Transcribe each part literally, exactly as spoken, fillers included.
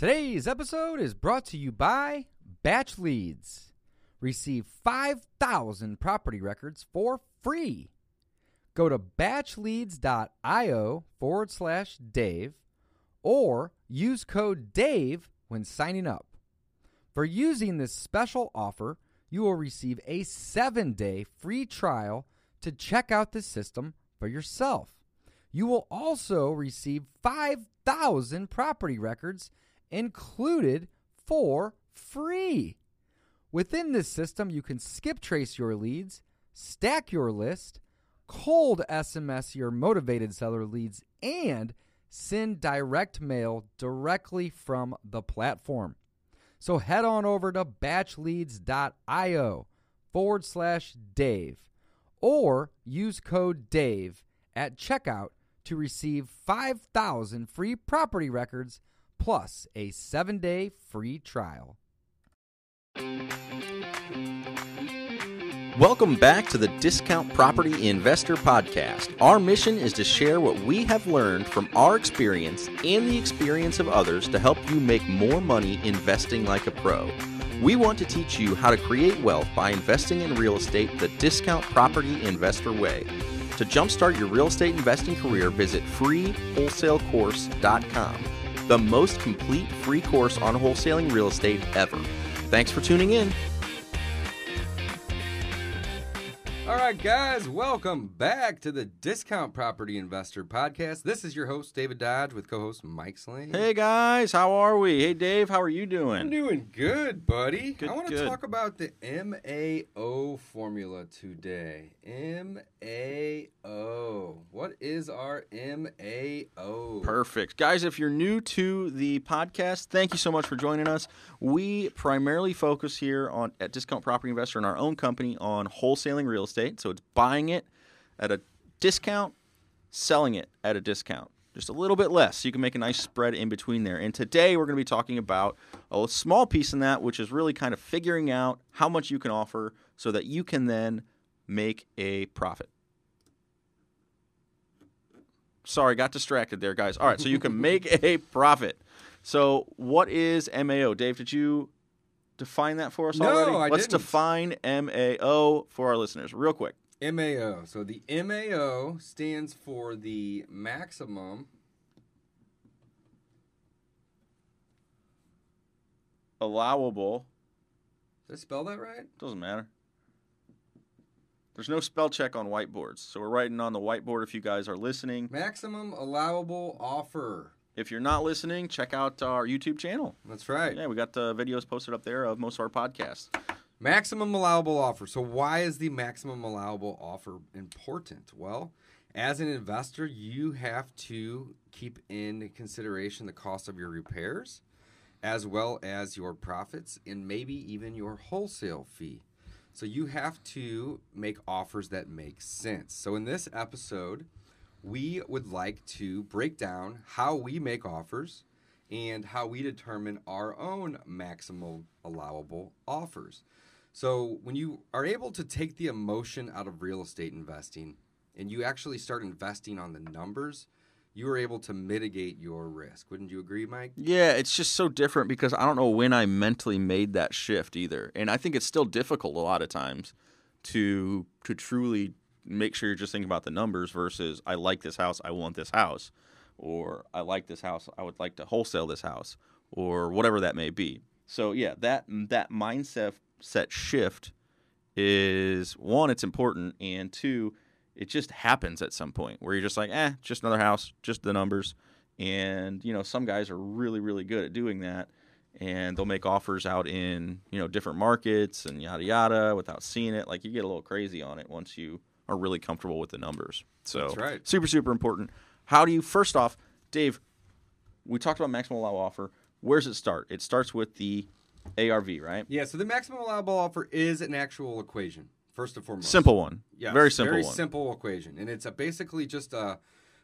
Today's episode is brought to you by Batch Leads. Receive five thousand property records for free. Go to BatchLeads.io forward slash Dave or use code Dave when signing up. For using this special offer, you will receive a seven-day free trial to check out the system for yourself. You will also receive five thousand property records included for free. Within this system, you can skip trace your leads, stack your list, cold S M S your motivated seller leads, and send direct mail directly from the platform. So head on over to batchleads.io forward slash Dave or use code Dave at checkout to receive five thousand free property records plus a seven-day free trial. Welcome back to the Discount Property Investor Podcast. Our mission is to share what we have learned from our experience and the experience of others to help you make more money investing like a pro. We want to teach you how to create wealth by investing in real estate the Discount Property Investor way. To jumpstart your real estate investing career, visit free wholesale course dot com. The most complete free course on wholesaling real estate ever. Thanks for tuning in. All right, guys, welcome back to the Discount Property Investor Podcast. This is your host, David Dodge, with co-host Mike Slane. Hey, guys, how are we? Hey, Dave, how are you doing? I'm doing good, buddy. Good, I want to talk about the M A O formula today. M A O. What is our M A O? Perfect. Guys, if you're new to the podcast, thank you so much for joining us. We primarily focus here on at Discount Property Investor and our own company on wholesaling real estate. So it's buying it at a discount, selling it at a discount, just a little bit less. So you can make a nice spread in between there. And today we're going to be talking about a small piece in that, which is really kind of figuring out how much you can offer so that you can then make a profit. Sorry, got distracted there, guys. All right, so you can make a profit. So what is M A O? Dave, did you define that for us no, already? I Let's didn't. define M A O for our listeners real quick. M A O. So the M A O stands for the maximum allowable. Did I spell that right? Doesn't matter. There's no spell check on whiteboards. So we're writing on the whiteboard if you guys are listening. Maximum allowable offer. If you're not listening, check out our YouTube channel. That's right. Yeah, we got the videos posted up there of most of our podcasts. Maximum allowable offer. So why is the maximum allowable offer important? Well, as an investor, you have to keep in consideration the cost of your repairs, as well as your profits, and maybe even your wholesale fee. So you have to make offers that make sense. So in this episode, we would like to break down how we make offers and how we determine our own maximum allowable offers. So when you are able to take the emotion out of real estate investing and you actually start investing on the numbers, you are able to mitigate your risk. Wouldn't you agree, Mike? Yeah, it's just so different because I don't know when I mentally made that shift either. And I think it's still difficult a lot of times to to truly make sure you're just thinking about the numbers versus I like this house, I want this house, or I like this house, I would like to wholesale this house, or whatever that may be. So yeah, that that mindset set shift is, one, it's important, and two, it just happens at some point where you're just like, eh, just another house, just the numbers. And, you know, some guys are really, really good at doing that, and they'll make offers out in, you know, different markets and yada, yada, without seeing it. Like, you get a little crazy on it once you are really comfortable with the numbers. So that's right. Super, super important. How do you, first off, Dave, we talked about maximum allowable offer. Where does it start? It starts with the A R V, right? Yeah, so the maximum allowable offer is an actual equation, first and foremost. Simple one. Yeah, very simple very one. Very simple equation. And it's a basically just a,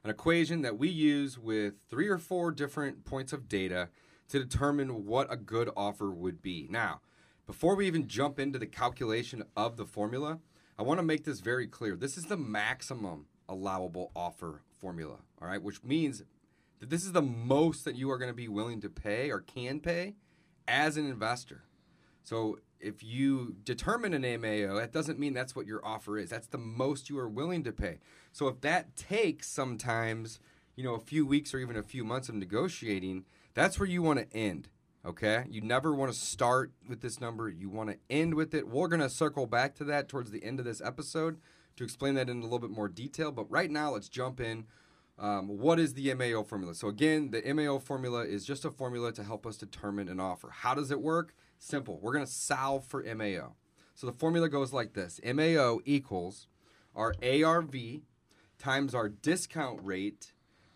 an equation that we use with three or four different points of data to determine what a good offer would be. Now, before we even jump into the calculation of the formula, I want to make this very clear. This is the maximum allowable offer formula, all right, which means this is the most that you are going to be willing to pay or can pay as an investor. So if you determine an M A O, that doesn't mean that's what your offer is. That's the most you are willing to pay. So if that takes sometimes, you know, a few weeks or even a few months of negotiating, that's where you want to end, okay? You never want to start with this number. You want to end with it. We're going to circle back to that towards the end of this episode to explain that in a little bit more detail. But right now, let's jump in. Um, what is the M A O formula? So again, the M A O formula is just a formula to help us determine an offer. How does it work? Simple. We're going to solve for M A O. So the formula goes like this. M A O equals our A R V times our discount rate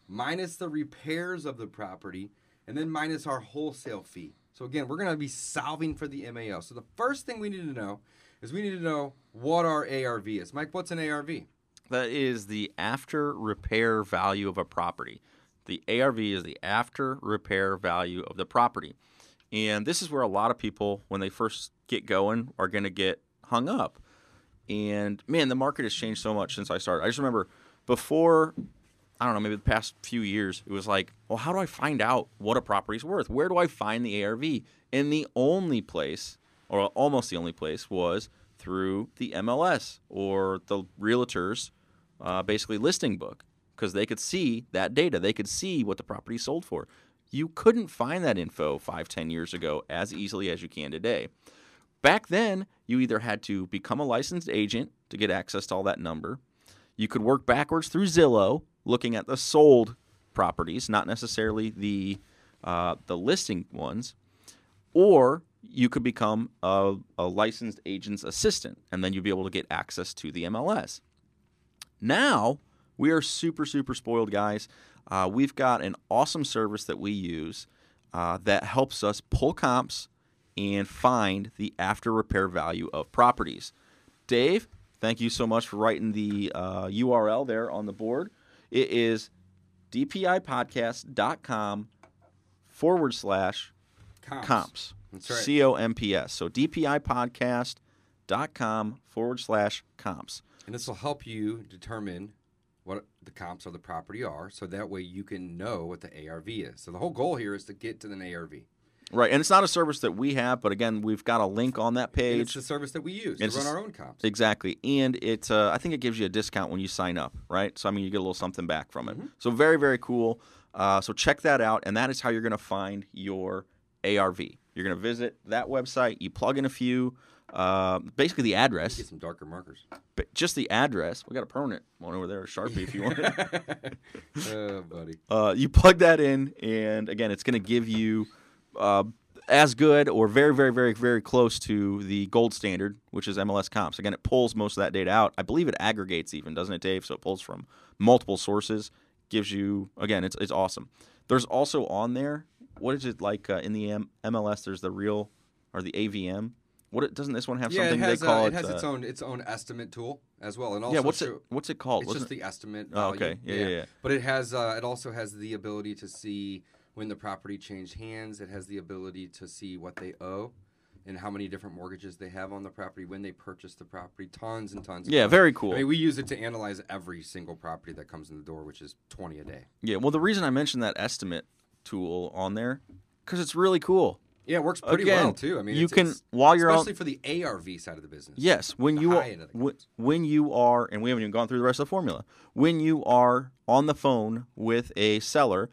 minus the repairs of the property and then minus our wholesale fee. So again, we're going to be solving for the M A O. So the first thing we need to know is we need to know what our A R V is. Mike, what's an A R V? That is the after repair value of a property. The A R V is the after repair value of the property. And this is where a lot of people, when they first get going, are going to get hung up. And, man, the market has changed so much since I started. I just remember before, I don't know, maybe the past few years, it was like, well, how do I find out what a property's worth? Where do I find the A R V? And the only place, or almost the only place, was through the M L S or the realtor's uh, basically listing book, because they could see that data. They could see what the property sold for. You couldn't find that info five, ten years ago as easily as you can today. Back then, you either had to become a licensed agent to get access to all that number. You could work backwards through Zillow, looking at the sold properties, not necessarily the uh, the listing ones. Or you could become a, a licensed agent's assistant, and then you'd be able to get access to the M L S. Now, we are super, super spoiled, guys. Uh, we've got an awesome service that we use uh, that helps us pull comps and find the after repair value of properties. Dave, thank you so much for writing the uh, U R L there on the board. It is dpipodcast.com forward slash comps. comps. That's right. C O M P S. So dpipodcast.com forward slash comps. And this will help you determine what the comps of the property are, so that way you can know what the A R V is. So the whole goal here is to get to an A R V. Right, and it's not a service that we have, but again, we've got a link on that page. And it's the service that we use it's to run our own comps. Exactly, and it, uh, I think it gives you a discount when you sign up, right? So, I mean, you get a little something back from it. Mm-hmm. So very, very cool. Uh, so check that out, and that is how you're going to find your A R V. You're going to visit that website. You plug in a few, uh, basically the address. Get some darker markers. But just the address. We got a permanent one over there, a Sharpie if you want it. Oh, buddy. Uh, you plug that in, and again, it's going to give you uh, as good or very, very, very, very close to the gold standard, which is M L S comps. Again, it pulls most of that data out. I believe it aggregates even, doesn't it, Dave? So it pulls from multiple sources. Gives you, again, it's it's awesome. There's also on there, what is it like uh, in the M- MLS? There's the real or the A V M. What it, doesn't this one have yeah, something it has, they call uh, it? It has uh, its own its own estimate tool as well. And also, yeah, what's it what's it called? It's Wasn't just it? the estimate. Oh, okay, yeah, yeah, yeah, yeah. But it has uh, it also has the ability to see when the property changed hands. It has the ability to see what they owe and how many different mortgages they have on the property when they purchased the property. Tons and tons. Yeah, of very cool. I mean, we use it to analyze every single property that comes in the door, which is twenty a day. Yeah. Well, the reason I mentioned that estimate tool on there, because it's really cool. Yeah, it works pretty Again, well too. I mean, you it's, can it's, while you're especially on, for the A R V side of the business. Yes, when you are, w- when you are, and we haven't even gone through the rest of the formula. When you are on the phone with a seller,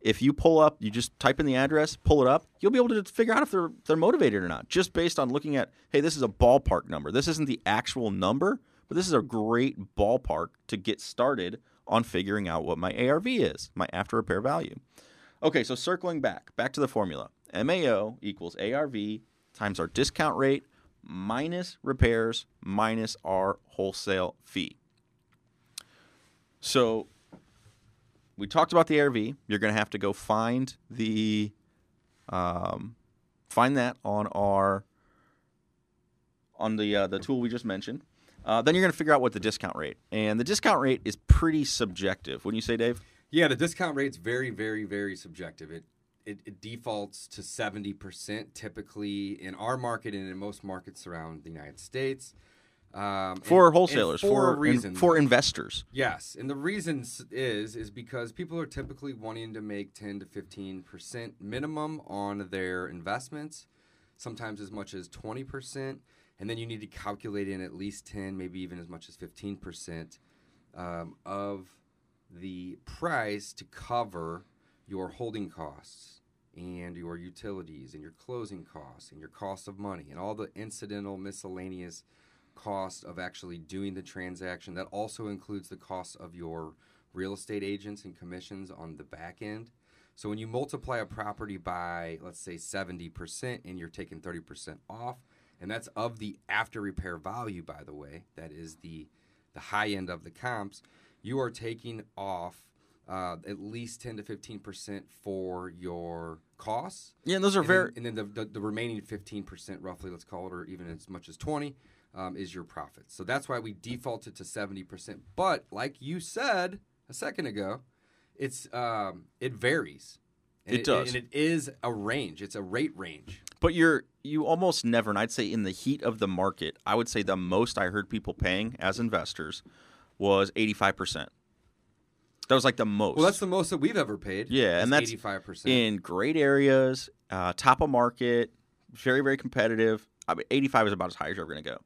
if you pull up, you just type in the address, pull it up, you'll be able to figure out if they're they're motivated or not, just based on looking at, hey, this is a ballpark number. This isn't the actual number, but this is a great ballpark to get started on figuring out what my A R V is, my after repair value. Okay, so circling back, back to the formula. M A O equals A R V times our discount rate minus repairs minus our wholesale fee. So we talked about the A R V. You're going to have to go find the um, find that on our on the uh, the tool we just mentioned. Uh, then you're going to figure out what the discount rate, and the discount rate is pretty subjective. Wouldn't you say, Dave? Yeah, the discount rate's very, very, very subjective. It it, it defaults to seventy percent typically in our market and in most markets around the United States. Um, for and, wholesalers, and for, for reasons, for investors. Yes, and the reason is is because people are typically wanting to make ten to fifteen percent minimum on their investments, sometimes as much as twenty percent, and then you need to calculate in at least ten, maybe even as much as fifteen percent um, of the price to cover your holding costs and your utilities and your closing costs and your cost of money and all the incidental miscellaneous cost of actually doing the transaction. That also includes the cost of your real estate agents and commissions on the back end. So when you multiply a property by, let's say, seventy percent and you're taking thirty percent off, and that's of the after repair value, by the way, that is the, the high end of the comps, you are taking off uh, at least ten to fifteen percent for your costs. Yeah, and those are and very... Then, and then the, the, the remaining fifteen percent roughly, let's call it, or even as much as twenty Um, is your profit. So that's why we defaulted to seventy percent. But like you said a second ago, it's um, it varies. And it, it does. It, and it is a range. It's a rate range. But you're you almost never, and I'd say in the heat of the market, I would say the most I heard people paying as investors was eighty-five percent. That was like the most. Well, that's the most that we've ever paid. Yeah, and that's eighty-five percent. In great areas, uh, top of market, very, very competitive. I mean, eighty-five is about as high as you're ever going to go.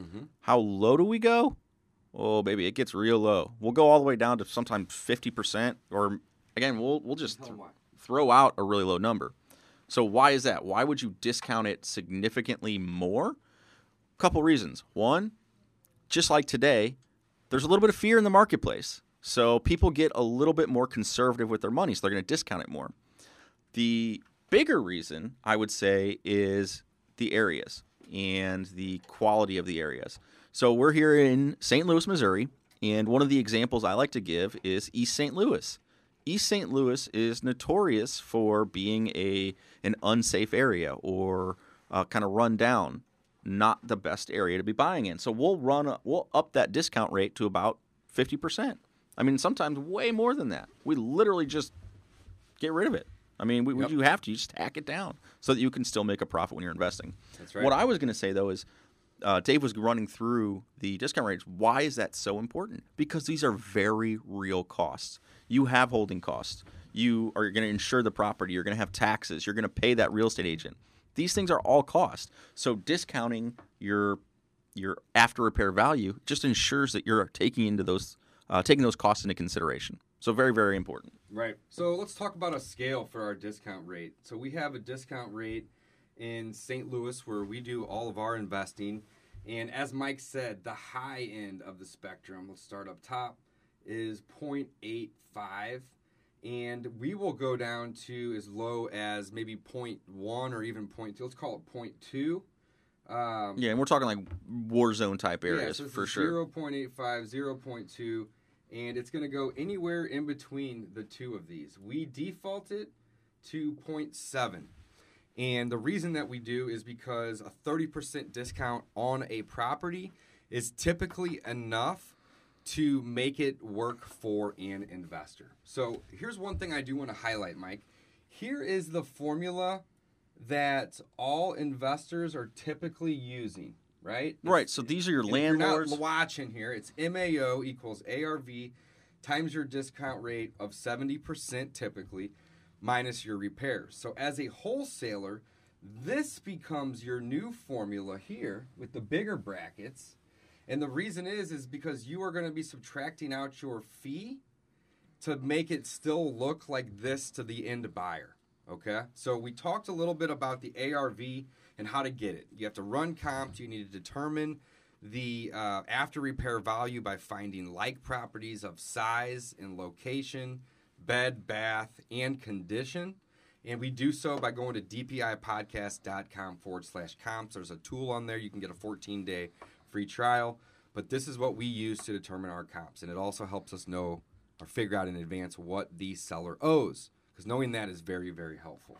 Mm-hmm. How low do we go? Oh, baby, it gets real low. We'll go all the way down to sometimes fifty percent, or again, we'll we'll just th- throw out a really low number. So why is that? Why would you discount it significantly more? Couple reasons. One, just like today, there's a little bit of fear in the marketplace, so people get a little bit more conservative with their money, so they're going to discount it more. The bigger reason, I would say, is the areas and the quality of the areas. So we're here in Saint Louis, Missouri, and one of the examples I like to give is East Saint Louis. East Saint Louis is notorious for being a an unsafe area, or uh, kind of run down, not the best area to be buying in. So we'll run up, we'll up that discount rate to about fifty percent. I mean, sometimes way more than that. We literally just get rid of it. I mean, we, yep. you have to. You just hack it down so that you can still make a profit when you're investing. That's right. What I was going to say, though, is uh, Dave was running through the discount rates. Why is that so important? Because these are very real costs. You have holding costs. You are going to insure the property. You're going to have taxes. You're going to pay that real estate agent. These things are all costs. So discounting your your after repair value just ensures that you're taking into those uh, taking those costs into consideration. So very, very important. Right. So let's talk about a scale for our discount rate. So we have a discount rate in Saint Louis where we do all of our investing. And as Mike said, the high end of the spectrum, let's start up top, is zero point eight five. And we will go down to as low as maybe zero point one or even zero point two. Let's call it zero point two. Um, yeah, and we're talking like war zone type areas, yeah, so for sure. zero point eight five, zero point two. And it's going to go anywhere in between the two of these. We defaulted to zero point seven. And the reason that we do is because a thirty percent discount on a property is typically enough to make it work for an investor. So here's one thing I do want to highlight, Mike. Here is the formula that all investors are typically using. Right? Right. So these are your landlords. You're not watching here. It's M A O equals A R V times your discount rate of seventy percent typically minus your repairs. So as a wholesaler, this becomes your new formula here with the bigger brackets. And the reason is, is because you are going to be subtracting out your fee to make it still look like this to the end buyer. Okay? So we talked a little bit about the A R V and how to get it. You have to run comps. You need to determine the uh, after repair value by finding like properties of size and location, bed, bath, and condition. And we do so by going to dpipodcast.com forward slash comps. There's a tool on there. You can get a fourteen-day free trial. But this is what we use to determine our comps. And it also helps us know or figure out in advance what the seller owes, because knowing that is very, very helpful.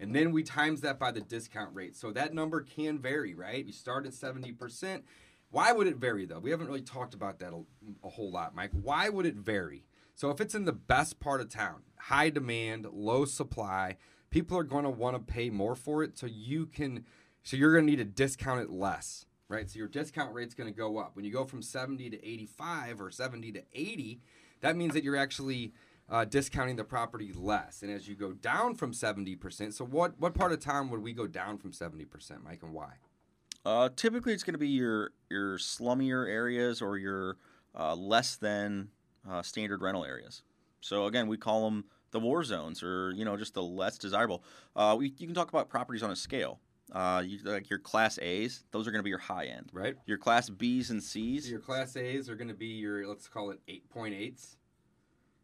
And then we times that by the discount rate. So that number can vary, right? You start at seventy percent. Why would it vary, though? We haven't really talked about that a, a whole lot, Mike. Why would it vary? So if it's in the best part of town, high demand, low supply, people are going to want to pay more for it. So you can, so you're going to need to discount it less. right? So your discount rate's going to go up. When you go from seventy to eighty-five or seventy to eighty, that means that you're actually uh, discounting the property less. And as you go down from seventy percent, so what, what part of town would we go down from seventy percent, Mike, and why? Uh, typically, it's going to be your, your slummier areas or your uh, less than uh, standard rental areas. So, again, we call them the war zones or, you know, just the less desirable. Uh, we, you can talk about properties on a scale. Uh, you, like your Class A's, those are going to be your high end. Right. Your Class B's and C's. So your Class A's are going to be your, let's call it eight point eights.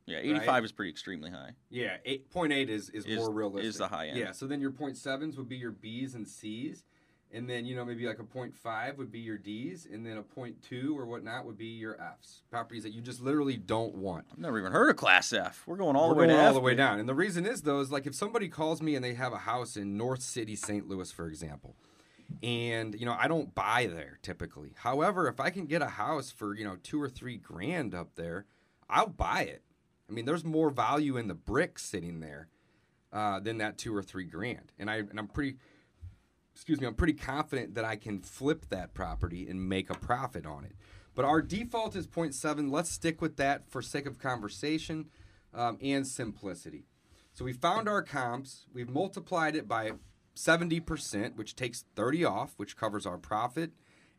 Yeah, eighty-five right? is pretty extremely high. Yeah, eight point eight is, is, is more realistic. Is the high end. Yeah, so then your point sevens would be your B's and C's. And then, you know, maybe like a point five would be your D's, and then a point two or whatnot would be your F's, properties that you just literally don't want. I've never even heard of Class F. We're going all We're the way going to all F, the way down. And the reason is, though, is like if somebody calls me and they have a house in North City, Saint Louis, for example, and, you know, I don't buy there typically. However, if I can get a house for, you know, two or three grand up there, I'll buy it. I mean, there's more value in the brick sitting there uh, than that two or three grand. And, I, and I'm pretty... Excuse me, I'm pretty confident that I can flip that property and make a profit on it. But our default is point seven. Let's stick with that for sake of conversation um, and simplicity. So we found our comps. We've multiplied it by seventy percent, which takes thirty off, which covers our profit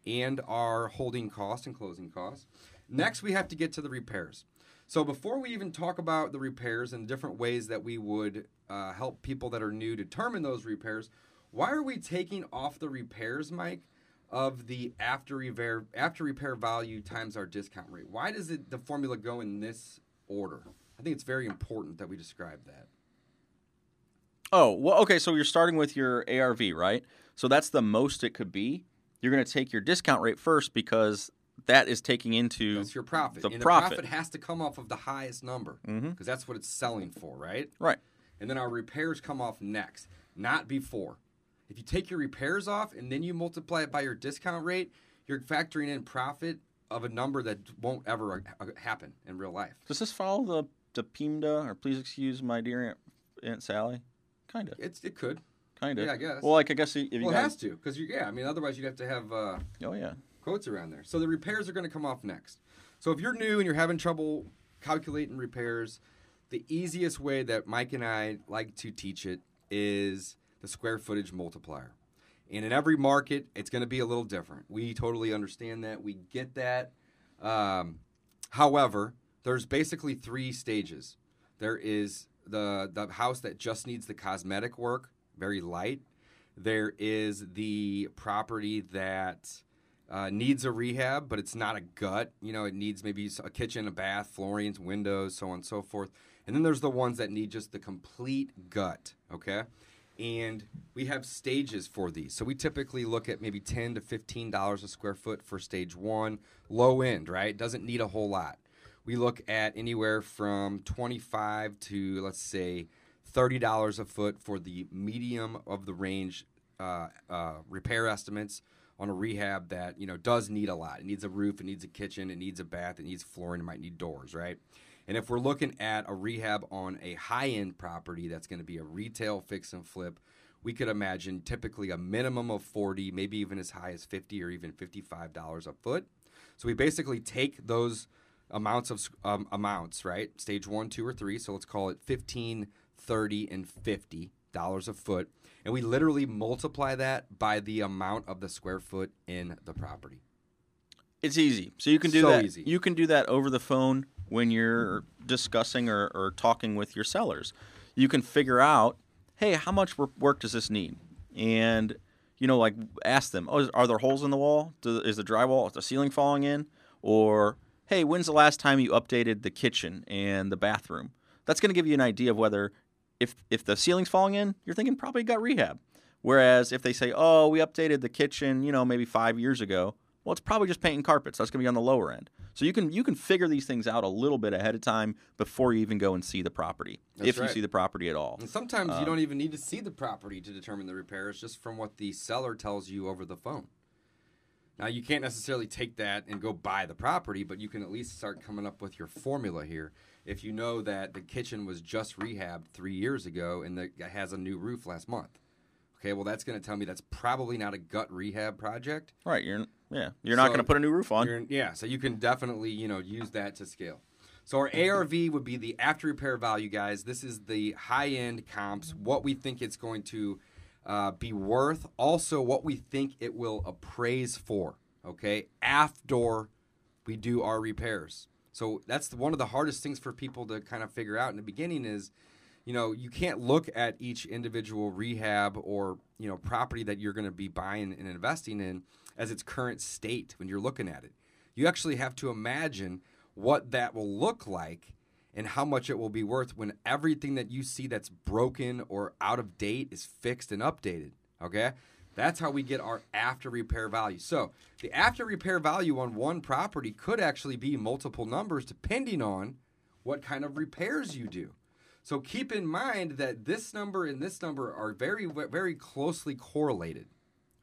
and our holding cost and closing costs. Next, we have to get to the repairs. So before we even talk about the repairs and different ways that we would uh, help people that are new determine those repairs, why are we taking off the repairs, Mike, of the after repair, after repair value times our discount rate? Why does it, the formula go in this order? I think it's very important that we describe that. Oh, well, okay, so you're starting with your A R V, right? So that's the most it could be. You're going to take your discount rate first because that is taking into that's your profit. The, and profit. the profit has to come off of the highest number because mm-hmm. that's what it's selling for, right? Right. And then our repairs come off next, not before. If you take your repairs off and then you multiply it by your discount rate, you're factoring in profit of a number that won't ever happen in real life. Does this follow the, the P M D A, or please excuse my dear Aunt, Aunt Sally? Kind of. It's, it could. Kind of. Yeah, I guess. Well, like, I guess if you well, it has to because, yeah, I mean, otherwise you'd have to have uh, oh, yeah. quotes around there. So the repairs are going to come off next. So if you're new and you're having trouble calculating repairs, the easiest way that Mike and I like to teach it is – the square footage multiplier. And in every market, it's going to be a little different. We totally understand that. We get that. Um, however, there's basically three stages. There is the, the house that just needs the cosmetic work, very light. There is the property that uh, needs a rehab, but it's not a gut. You know, it needs maybe a kitchen, a bath, floorings, windows, so on and so forth. And then there's the ones that need just the complete gut, okay? And we have stages for these. So we typically look at maybe ten to fifteen dollars a square foot for stage one. Low end, right? Doesn't need a whole lot. We look at anywhere from twenty-five to, let's say, thirty dollars a foot for the medium of the range uh, uh, repair estimates on a rehab that, you know, does need a lot. It needs a roof. It needs a kitchen. It needs a bath. It needs flooring. It might need doors, right? And if we're looking at a rehab on a high-end property that's going to be a retail fix and flip, we could imagine typically a minimum of forty dollars, maybe even as high as fifty dollars or even fifty-five dollars a foot. So we basically take those amounts of um, amounts, right? Stage one, two, or three. So let's call it fifteen dollars, thirty dollars, and fifty dollars a foot. And we literally multiply that by the amount of the square foot in the property. It's easy. So you can do so that. Easy. You can do that over the phone when you're discussing or, or talking with your sellers. You can figure out, hey, how much work does this need? And, you know, like ask them, oh, are there holes in the wall? Do, is the drywall, is the ceiling falling in? Or, hey, when's the last time you updated the kitchen and the bathroom? That's going to give you an idea of whether if, if the ceiling's falling in, you're thinking probably gut rehab. Whereas if they say, oh, we updated the kitchen, you know, maybe five years ago, well, it's probably just painting carpets. That's going to be on the lower end. So you can you can figure these things out a little bit ahead of time before you even go and see the property, That's if right. you see the property at all. And sometimes um, you don't even need to see the property to determine the repairs, just from what the seller tells you over the phone. Now, you can't necessarily take that and go buy the property, but you can at least start coming up with your formula here. If you know that the kitchen was just rehabbed three years ago and that it has a new roof last month, Okay, well, that's going to tell me that's probably not a gut rehab project. Right. You're yeah. You're so not going to put a new roof on. Yeah. So you can definitely you know use that to scale. So our A R V would be the after repair value, guys. This is the high end comps, what we think it's going to uh, be worth, also what we think it will appraise for. Okay, after we do our repairs. So that's one of the hardest things for people to kind of figure out in the beginning is. You know, you can't look at each individual rehab or, you know, property that you're going to be buying and investing in as its current state when you're looking at it. You actually have to imagine what that will look like and how much it will be worth when everything that you see that's broken or out of date is fixed and updated, okay? That's how we get our after repair value. So the after repair value on one property could actually be multiple numbers depending on what kind of repairs you do. So keep in mind that this number and this number are very, very closely correlated,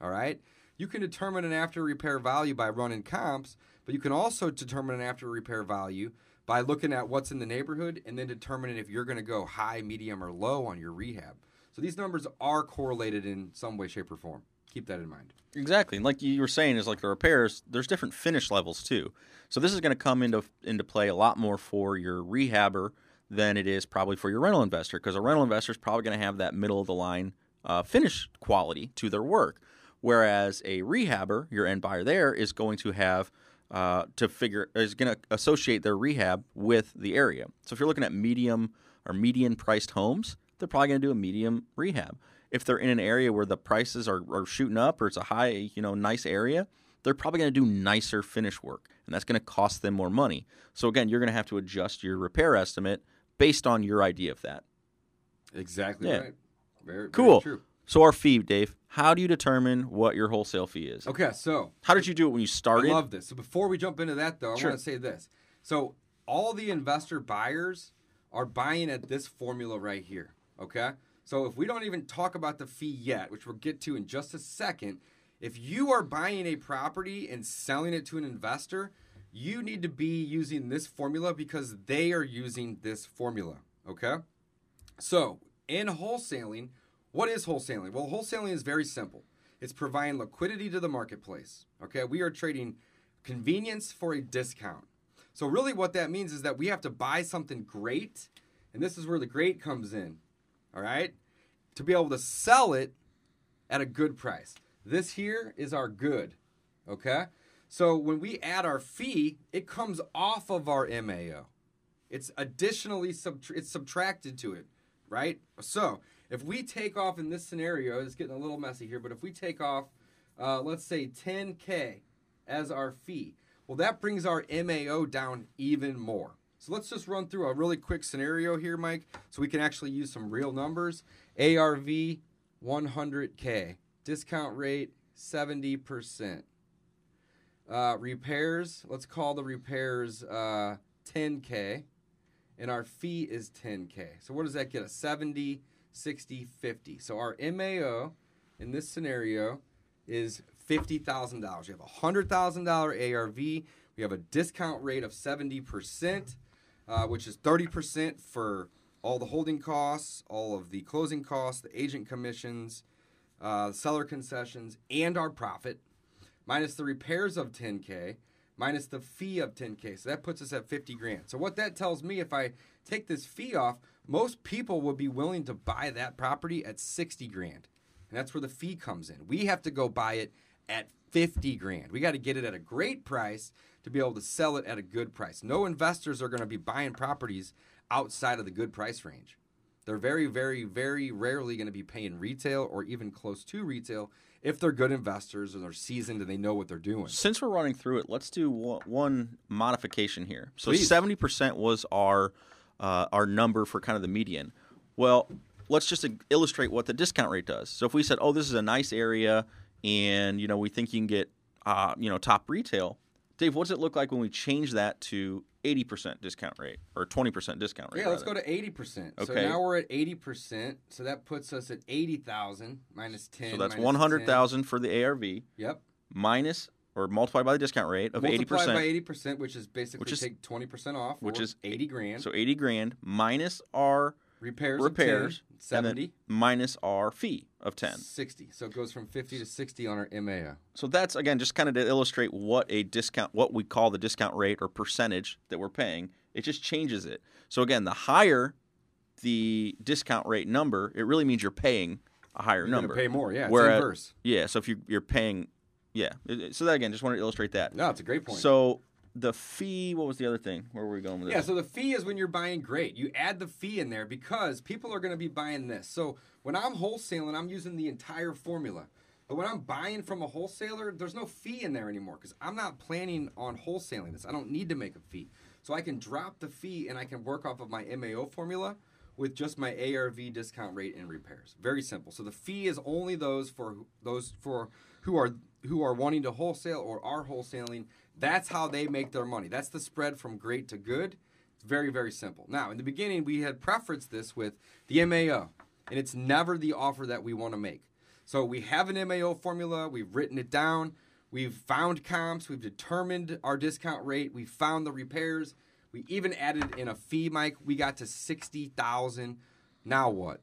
all right? You can determine an after repair value by running comps, but you can also determine an after repair value by looking at what's in the neighborhood and then determining if you're going to go high, medium, or low on your rehab. So these numbers are correlated in some way, shape, or form. Keep that in mind. Exactly. And like you were saying, is like the repairs, there's different finish levels too. So this is going to come into into play a lot more for your rehabber than it is probably for your rental investor, because a rental investor is probably going to have that middle-of-the-line uh, finish quality to their work, whereas a rehabber, your end buyer there, is going to have uh, to figure is going to associate their rehab with the area. So if you're looking at medium or median-priced homes, they're probably going to do a medium rehab. If they're in an area where the prices are, are shooting up or it's a high, you know, nice area, they're probably going to do nicer finish work, and that's going to cost them more money. So again, you're going to have to adjust your repair estimate based on your idea of that. Exactly yeah. right. Very, cool. Very true. So our fee, Dave, how do you determine what your wholesale fee is? Okay, so. How did you do it when you started? I love this. So before we jump into that, though, sure. I want to say this. So all the investor buyers are buying at this formula right here, okay? So if we don't even talk about the fee yet, which we'll get to in just a second, if you are buying a property and selling it to an investor, you need to be using this formula because they are using this formula, okay? So in wholesaling, what is wholesaling? Well, wholesaling is very simple. It's providing liquidity to the marketplace, okay? We are trading convenience for a discount. So really what that means is that we have to buy something great, and this is where the great comes in, all right? To be able to sell it at a good price. This here is our good, okay? So when we add our fee, it comes off of our M A O. It's additionally, subtra- it's subtracted to it, right? So if we take off in this scenario, it's getting a little messy here, but if we take off, uh, let's say ten K as our fee, well, that brings our M A O down even more. So let's just run through a really quick scenario here, Mike, so we can actually use some real numbers. A R V, one hundred K. Discount rate, seventy percent. Uh, repairs, let's call the repairs uh, ten K, and our fee is ten K. So what does that get us? seventy, sixty, fifty. So our M A O in this scenario is fifty thousand dollars. You have a one hundred thousand dollars A R V. We have a discount rate of seventy percent, uh, which is thirty percent for all the holding costs, all of the closing costs, the agent commissions, uh, seller concessions, and our profit, minus the repairs of ten K, minus the fee of ten K. So that puts us at fifty grand. So what that tells me, if I take this fee off, most people would be willing to buy that property at sixty grand. And that's where the fee comes in. We have to go buy it at fifty grand. We got to get it at a great price to be able to sell it at a good price. No investors are going to be buying properties outside of the good price range. They're very, very, very rarely going to be paying retail or even close to retail if they're good investors and they're seasoned and they know what they're doing. Since we're running through it, let's do one modification here. So please. seventy percent was our uh, our number for kind of the median. Well, let's just illustrate what the discount rate does. So if we said, oh, this is a nice area and, you know, we think you can get, uh, you know, top retail. Dave, what does it look like when we change that to eighty percent discount rate or twenty percent discount rate? Yeah, rather. Let's go to eighty percent. Okay. So now we're at eighty percent. So that puts us at eighty thousand minus ten. So that's one hundred thousand for the A R V. Yep. Minus or multiplied by the discount rate of multiplied eighty percent. Multiplied by eighty percent, which is basically which is, take twenty percent off, which is eighty grand. So eighty grand minus our repairs. Repairs. seventy minus our fee of ten. sixty. So it goes from fifty to sixty on our M A O. So that's, again, just kind of to illustrate what a discount, what we call the discount rate or percentage that we're paying. It just changes it. So again, the higher the discount rate number, it really means you're paying a higher you're number. You're going to pay more, yeah. Where it's inverse. At, yeah, so if you, you're paying, yeah. So that, again, just wanted to illustrate that. No, it's a great point. So the fee, what was the other thing? Where were we going with that? Yeah, so the fee is when you're buying great. You add the fee in there because people are going to be buying this. So when I'm wholesaling, I'm using the entire formula. But when I'm buying from a wholesaler, there's no fee in there anymore because I'm not planning on wholesaling this. I don't need to make a fee. So I can drop the fee and I can work off of my M A O formula with just my A R V, discount rate, and repairs. Very simple. So the fee is only those for those for who are who are wanting to wholesale or are wholesaling. That's how they make their money. That's the spread from great to good. It's very, very simple. Now, in the beginning, we had preferenced this with the M A O, and it's never the offer that we want to make. So we have an M A O formula. We've written it down. We've found comps. We've determined our discount rate. We found the repairs. We even added in a fee, Mike. We got to sixty thousand dollars. Now what?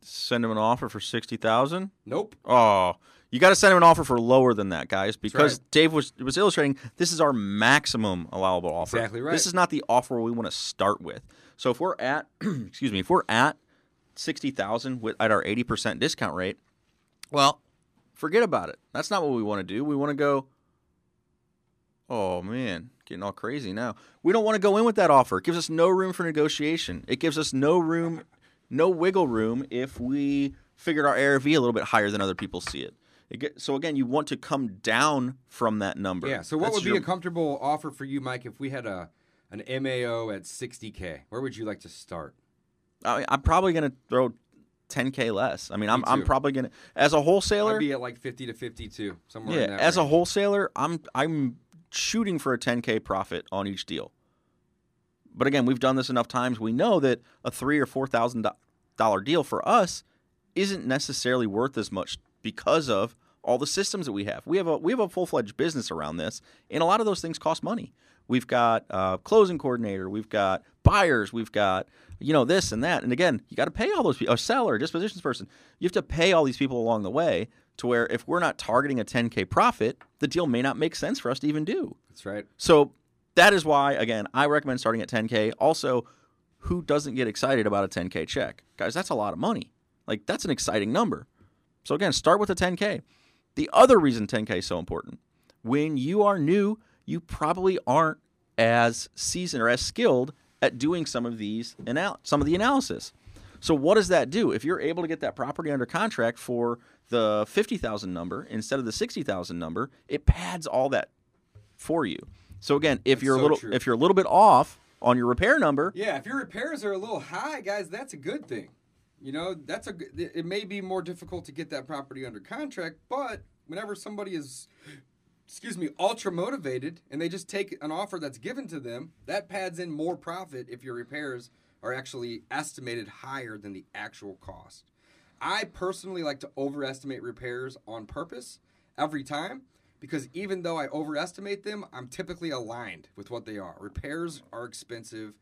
Send him an offer for sixty thousand dollars? Nope. Oh, you got to send him an offer for lower than that, guys, because right. Dave was was illustrating this is our maximum allowable offer. Exactly right. This is not the offer we want to start with. So if we're at excuse me, if we're at sixty thousand dollars with at our eighty percent discount rate, well, forget about it. That's not what we want to do. We want to go, oh man, getting all crazy now. We don't want to go in with that offer. It gives us no room for negotiation. It gives us no room, no wiggle room if we figured our A R V a little bit higher than other people see it. it get, so again, you want to come down from that number. Yeah. So what That's would be your... a comfortable offer for you, Mike, if we had a an M A O at sixty K? Where would you like to start? I, I'm probably going to throw ten K less. I mean, Me I'm too. I'm probably going to as a wholesaler. I'd be at like fifty to fifty-two somewhere. Yeah. In that as range. a wholesaler, I'm I'm. shooting for a ten K profit on each deal. But again, we've done this enough times. We know that a three or four thousand dollar deal for us isn't necessarily worth as much because of all the systems that we have. We have a we have a full fledged business around this, and a lot of those things cost money. We've got uh, closing coordinator, we've got buyers, we've got you know this and that. And again, you got to pay all those people. A seller, dispositions person, you have to pay all these people along the way. To where if we're not targeting a ten K profit, the deal may not make sense for us to even do. That's right. So that is why, again, I recommend starting at ten K. Also, who doesn't get excited about a ten K check? Guys, that's a lot of money. Like, that's an exciting number. So again, start with a ten K. The other reason ten K is so important, when you are new, you probably aren't as seasoned or as skilled at doing some of these some of the analysis. So what does that do? If you're able to get that property under contract for the fifty thousand number instead of the sixty thousand number, it pads all that for you. So again, if that's you're so a little true. if you're a little bit off on your repair number, yeah, if your repairs are a little high, guys, that's a good thing. You know, that's a it may be more difficult to get that property under contract, but whenever somebody is excuse me, ultra motivated and they just take an offer that's given to them, that pads in more profit if your repairs are actually estimated higher than the actual cost. I personally like to overestimate repairs on purpose every time because even though I overestimate them, I'm typically aligned with what they are. Repairs are expensive,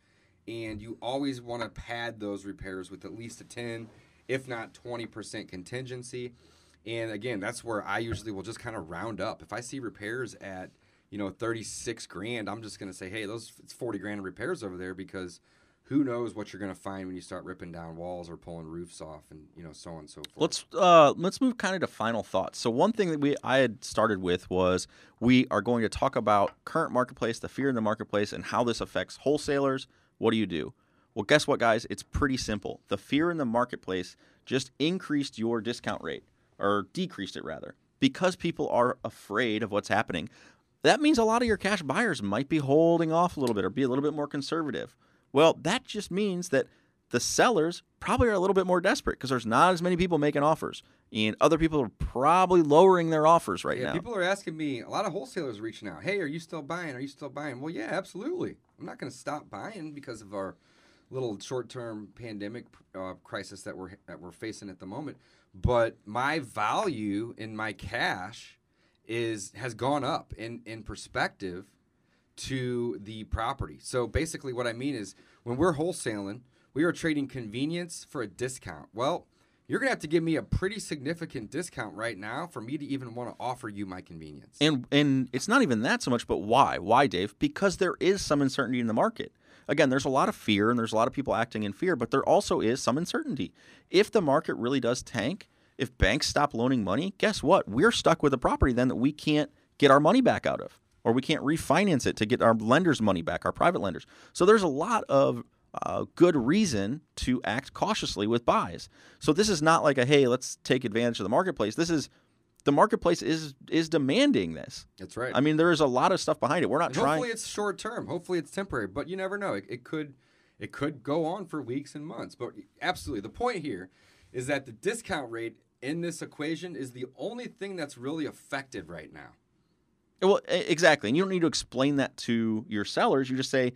and you always want to pad those repairs with at least a ten, if not twenty percent contingency. And again, that's where I usually will just kind of round up. If I see repairs at, you know, thirty-six grand, I'm just going to say, hey, those it's forty grand in repairs over there because who knows what you're going to find when you start ripping down walls or pulling roofs off and, you know, so on and so forth. Let's uh, let's move kind of to final thoughts. So one thing that we I had started with was we are going to talk about current marketplace, the fear in the marketplace, and how this affects wholesalers. What do you do? Well, guess what, guys? It's pretty simple. The fear in the marketplace just increased your discount rate, or decreased it rather, because people are afraid of what's happening. That means a lot of your cash buyers might be holding off a little bit or be a little bit more conservative. Well, that just means that the sellers probably are a little bit more desperate because there's not as many people making offers, and other people are probably lowering their offers right yeah, now. People are asking me, a lot of wholesalers are reaching out, hey, are you still buying? Are you still buying? Well, yeah, absolutely. I'm not going to stop buying because of our little short-term pandemic uh, crisis that we're, that we're facing at the moment. But my value in my cash is has gone up in, in perspective to the property. So basically what I mean is when we're wholesaling, we are trading convenience for a discount. Well, you're going to have to give me a pretty significant discount right now for me to even want to offer you my convenience. And and it's not even that so much, but why? Why, Dave? Because there is some uncertainty in the market. Again, there's a lot of fear and there's a lot of people acting in fear, but there also is some uncertainty. If the market really does tank, if banks stop loaning money, guess what? We're stuck with a property then that we can't get our money back out of, or we can't refinance it to get our lenders' money back, our private lenders. So there's a lot of Uh, good reason to act cautiously with buys. So this is not like a, hey, let's take advantage of the marketplace. This is, the marketplace is is demanding this. That's right. I mean, there is a lot of stuff behind it. We're not and trying. Hopefully it's short term. Hopefully it's temporary, but you never know. It, it could it could go on for weeks and months. But absolutely, the point here is that the discount rate in this equation is the only thing that's really affected right now. Well, exactly. And you don't need to explain that to your sellers. You just say,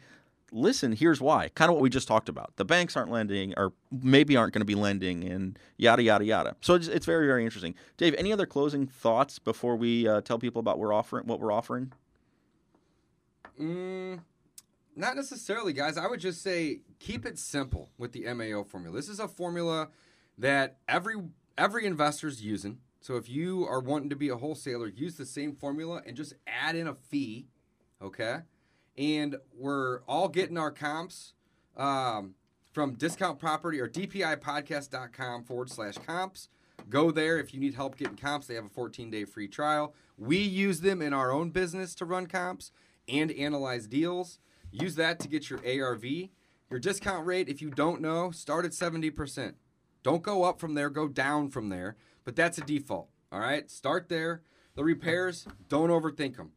listen, here's why. Kind of what we just talked about. The banks aren't lending, or maybe aren't going to be lending, and yada, yada, yada. So it's, it's very, very interesting. Dave, any other closing thoughts before we uh, tell people about we're offering, what we're offering? Mm, not necessarily, guys. I would just say keep it simple with the M A O formula. This is a formula that every every investor's using. So if you are wanting to be a wholesaler, use the same formula and just add in a fee, okay? And we're all getting our comps um, from Discount Property or dpipodcast.com forward slash comps. Go there if you need help getting comps. They have a fourteen day free trial. We use them in our own business to run comps and analyze deals. Use that to get your A R V. Your discount rate, if you don't know, start at seventy percent. Don't go up from there. Go down from there. But that's a default. All right? Start there. The repairs, don't overthink them.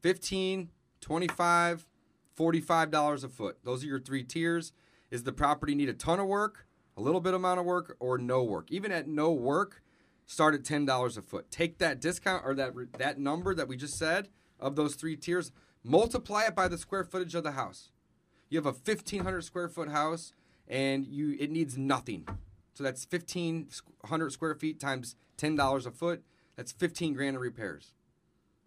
fifteen twenty-five dollars, forty-five dollars a foot. Those are your three tiers. Is the property need a ton of work, a little bit amount of work, or no work? Even at no work, start at ten dollars a foot. Take that discount or that, that number that we just said of those three tiers, multiply it by the square footage of the house. You have a fifteen hundred square foot house and you it needs nothing. So that's fifteen hundred square feet times ten dollars a foot. That's fifteen grand in repairs.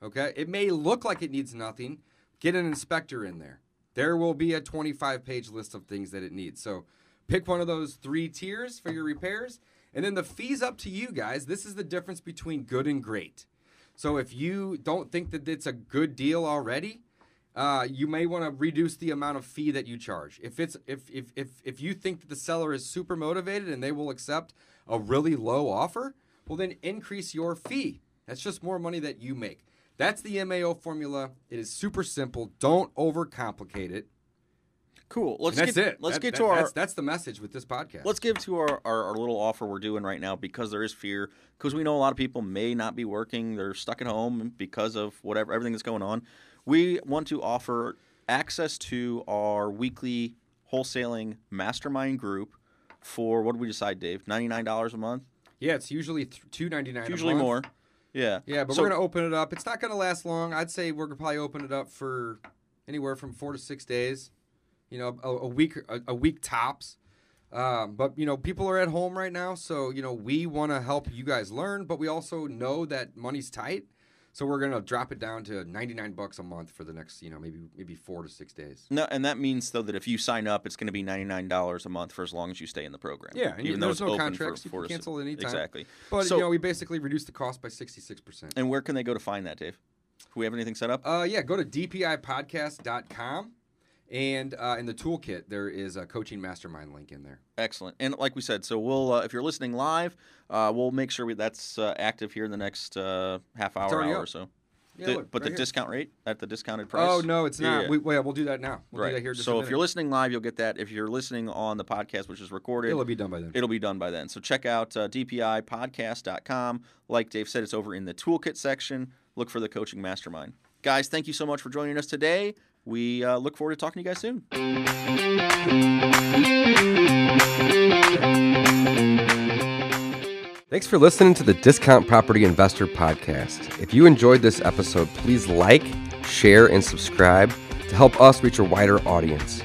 Okay? It may look like it needs nothing. Get an inspector in there. There will be a twenty-five page list of things that it needs. So pick one of those three tiers for your repairs. And then the fee's up to you guys. This is the difference between good and great. So if you don't think that it's a good deal already, uh, you may want to reduce the amount of fee that you charge. If it's if, if if if you think that the seller is super motivated and they will accept a really low offer, well then increase your fee. That's just more money that you make. That's the M A O formula. It is super simple. Don't overcomplicate it. Cool. Let's that's get, it. Let's that, get that, to our. That's, that's the message with this podcast. Let's give to our, our, our little offer we're doing right now because there is fear. Because we know a lot of people may not be working. They're stuck at home because of whatever everything that's going on. We want to offer access to our weekly wholesaling mastermind group for what did we decide, Dave? ninety-nine dollars a month. Yeah, it's usually two ninety-nine a month. Usually more. Yeah, yeah, but so, we're going to open it up. It's not going to last long. I'd say we're going to probably open it up for anywhere from four to six days, you know, a, a week a, a week tops. Um, but, you know, people are at home right now, so, you know, we want to help you guys learn, but we also know that money's tight, so we're going to drop it down to ninety-nine bucks a month for the next, you know, maybe maybe four to six days. No, and that means, though, that if you sign up, it's going to be ninety-nine dollars a month for as long as you stay in the program. Yeah, and even though there's it's no open contracts, for, you can cancel at any time. Exactly. But, so, you know, we basically reduced the cost by sixty-six percent. And where can they go to find that, Dave? Do we have anything set up? Uh, yeah, go to d p i podcast dot com. And uh, in the toolkit, there is a coaching mastermind link in there. Excellent. And like we said, so we'll uh, if you're listening live, uh, we'll make sure we, that's uh, active here in the next uh, half hour, hour or so. Yeah, the, look, but right the here. Discount rate at the discounted price? Oh, no, it's not. Yeah. We, well, we'll do that now. We'll right. do that here just So if you're listening live, you'll get that. If you're listening on the podcast, which is recorded. It'll be done by then. It'll be done by then. So check out uh, d p i podcast dot com. Like Dave said, it's over in the toolkit section. Look for the coaching mastermind. Guys, thank you so much for joining us today. We uh, look forward to talking to you guys soon. Thanks for listening to the Discount Property Investor Podcast. If you enjoyed this episode, please like, share, and subscribe to help us reach a wider audience.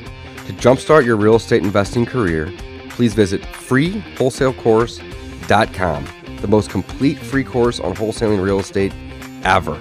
To jumpstart your real estate investing career, please visit free wholesale course dot com, the most complete free course on wholesaling real estate ever.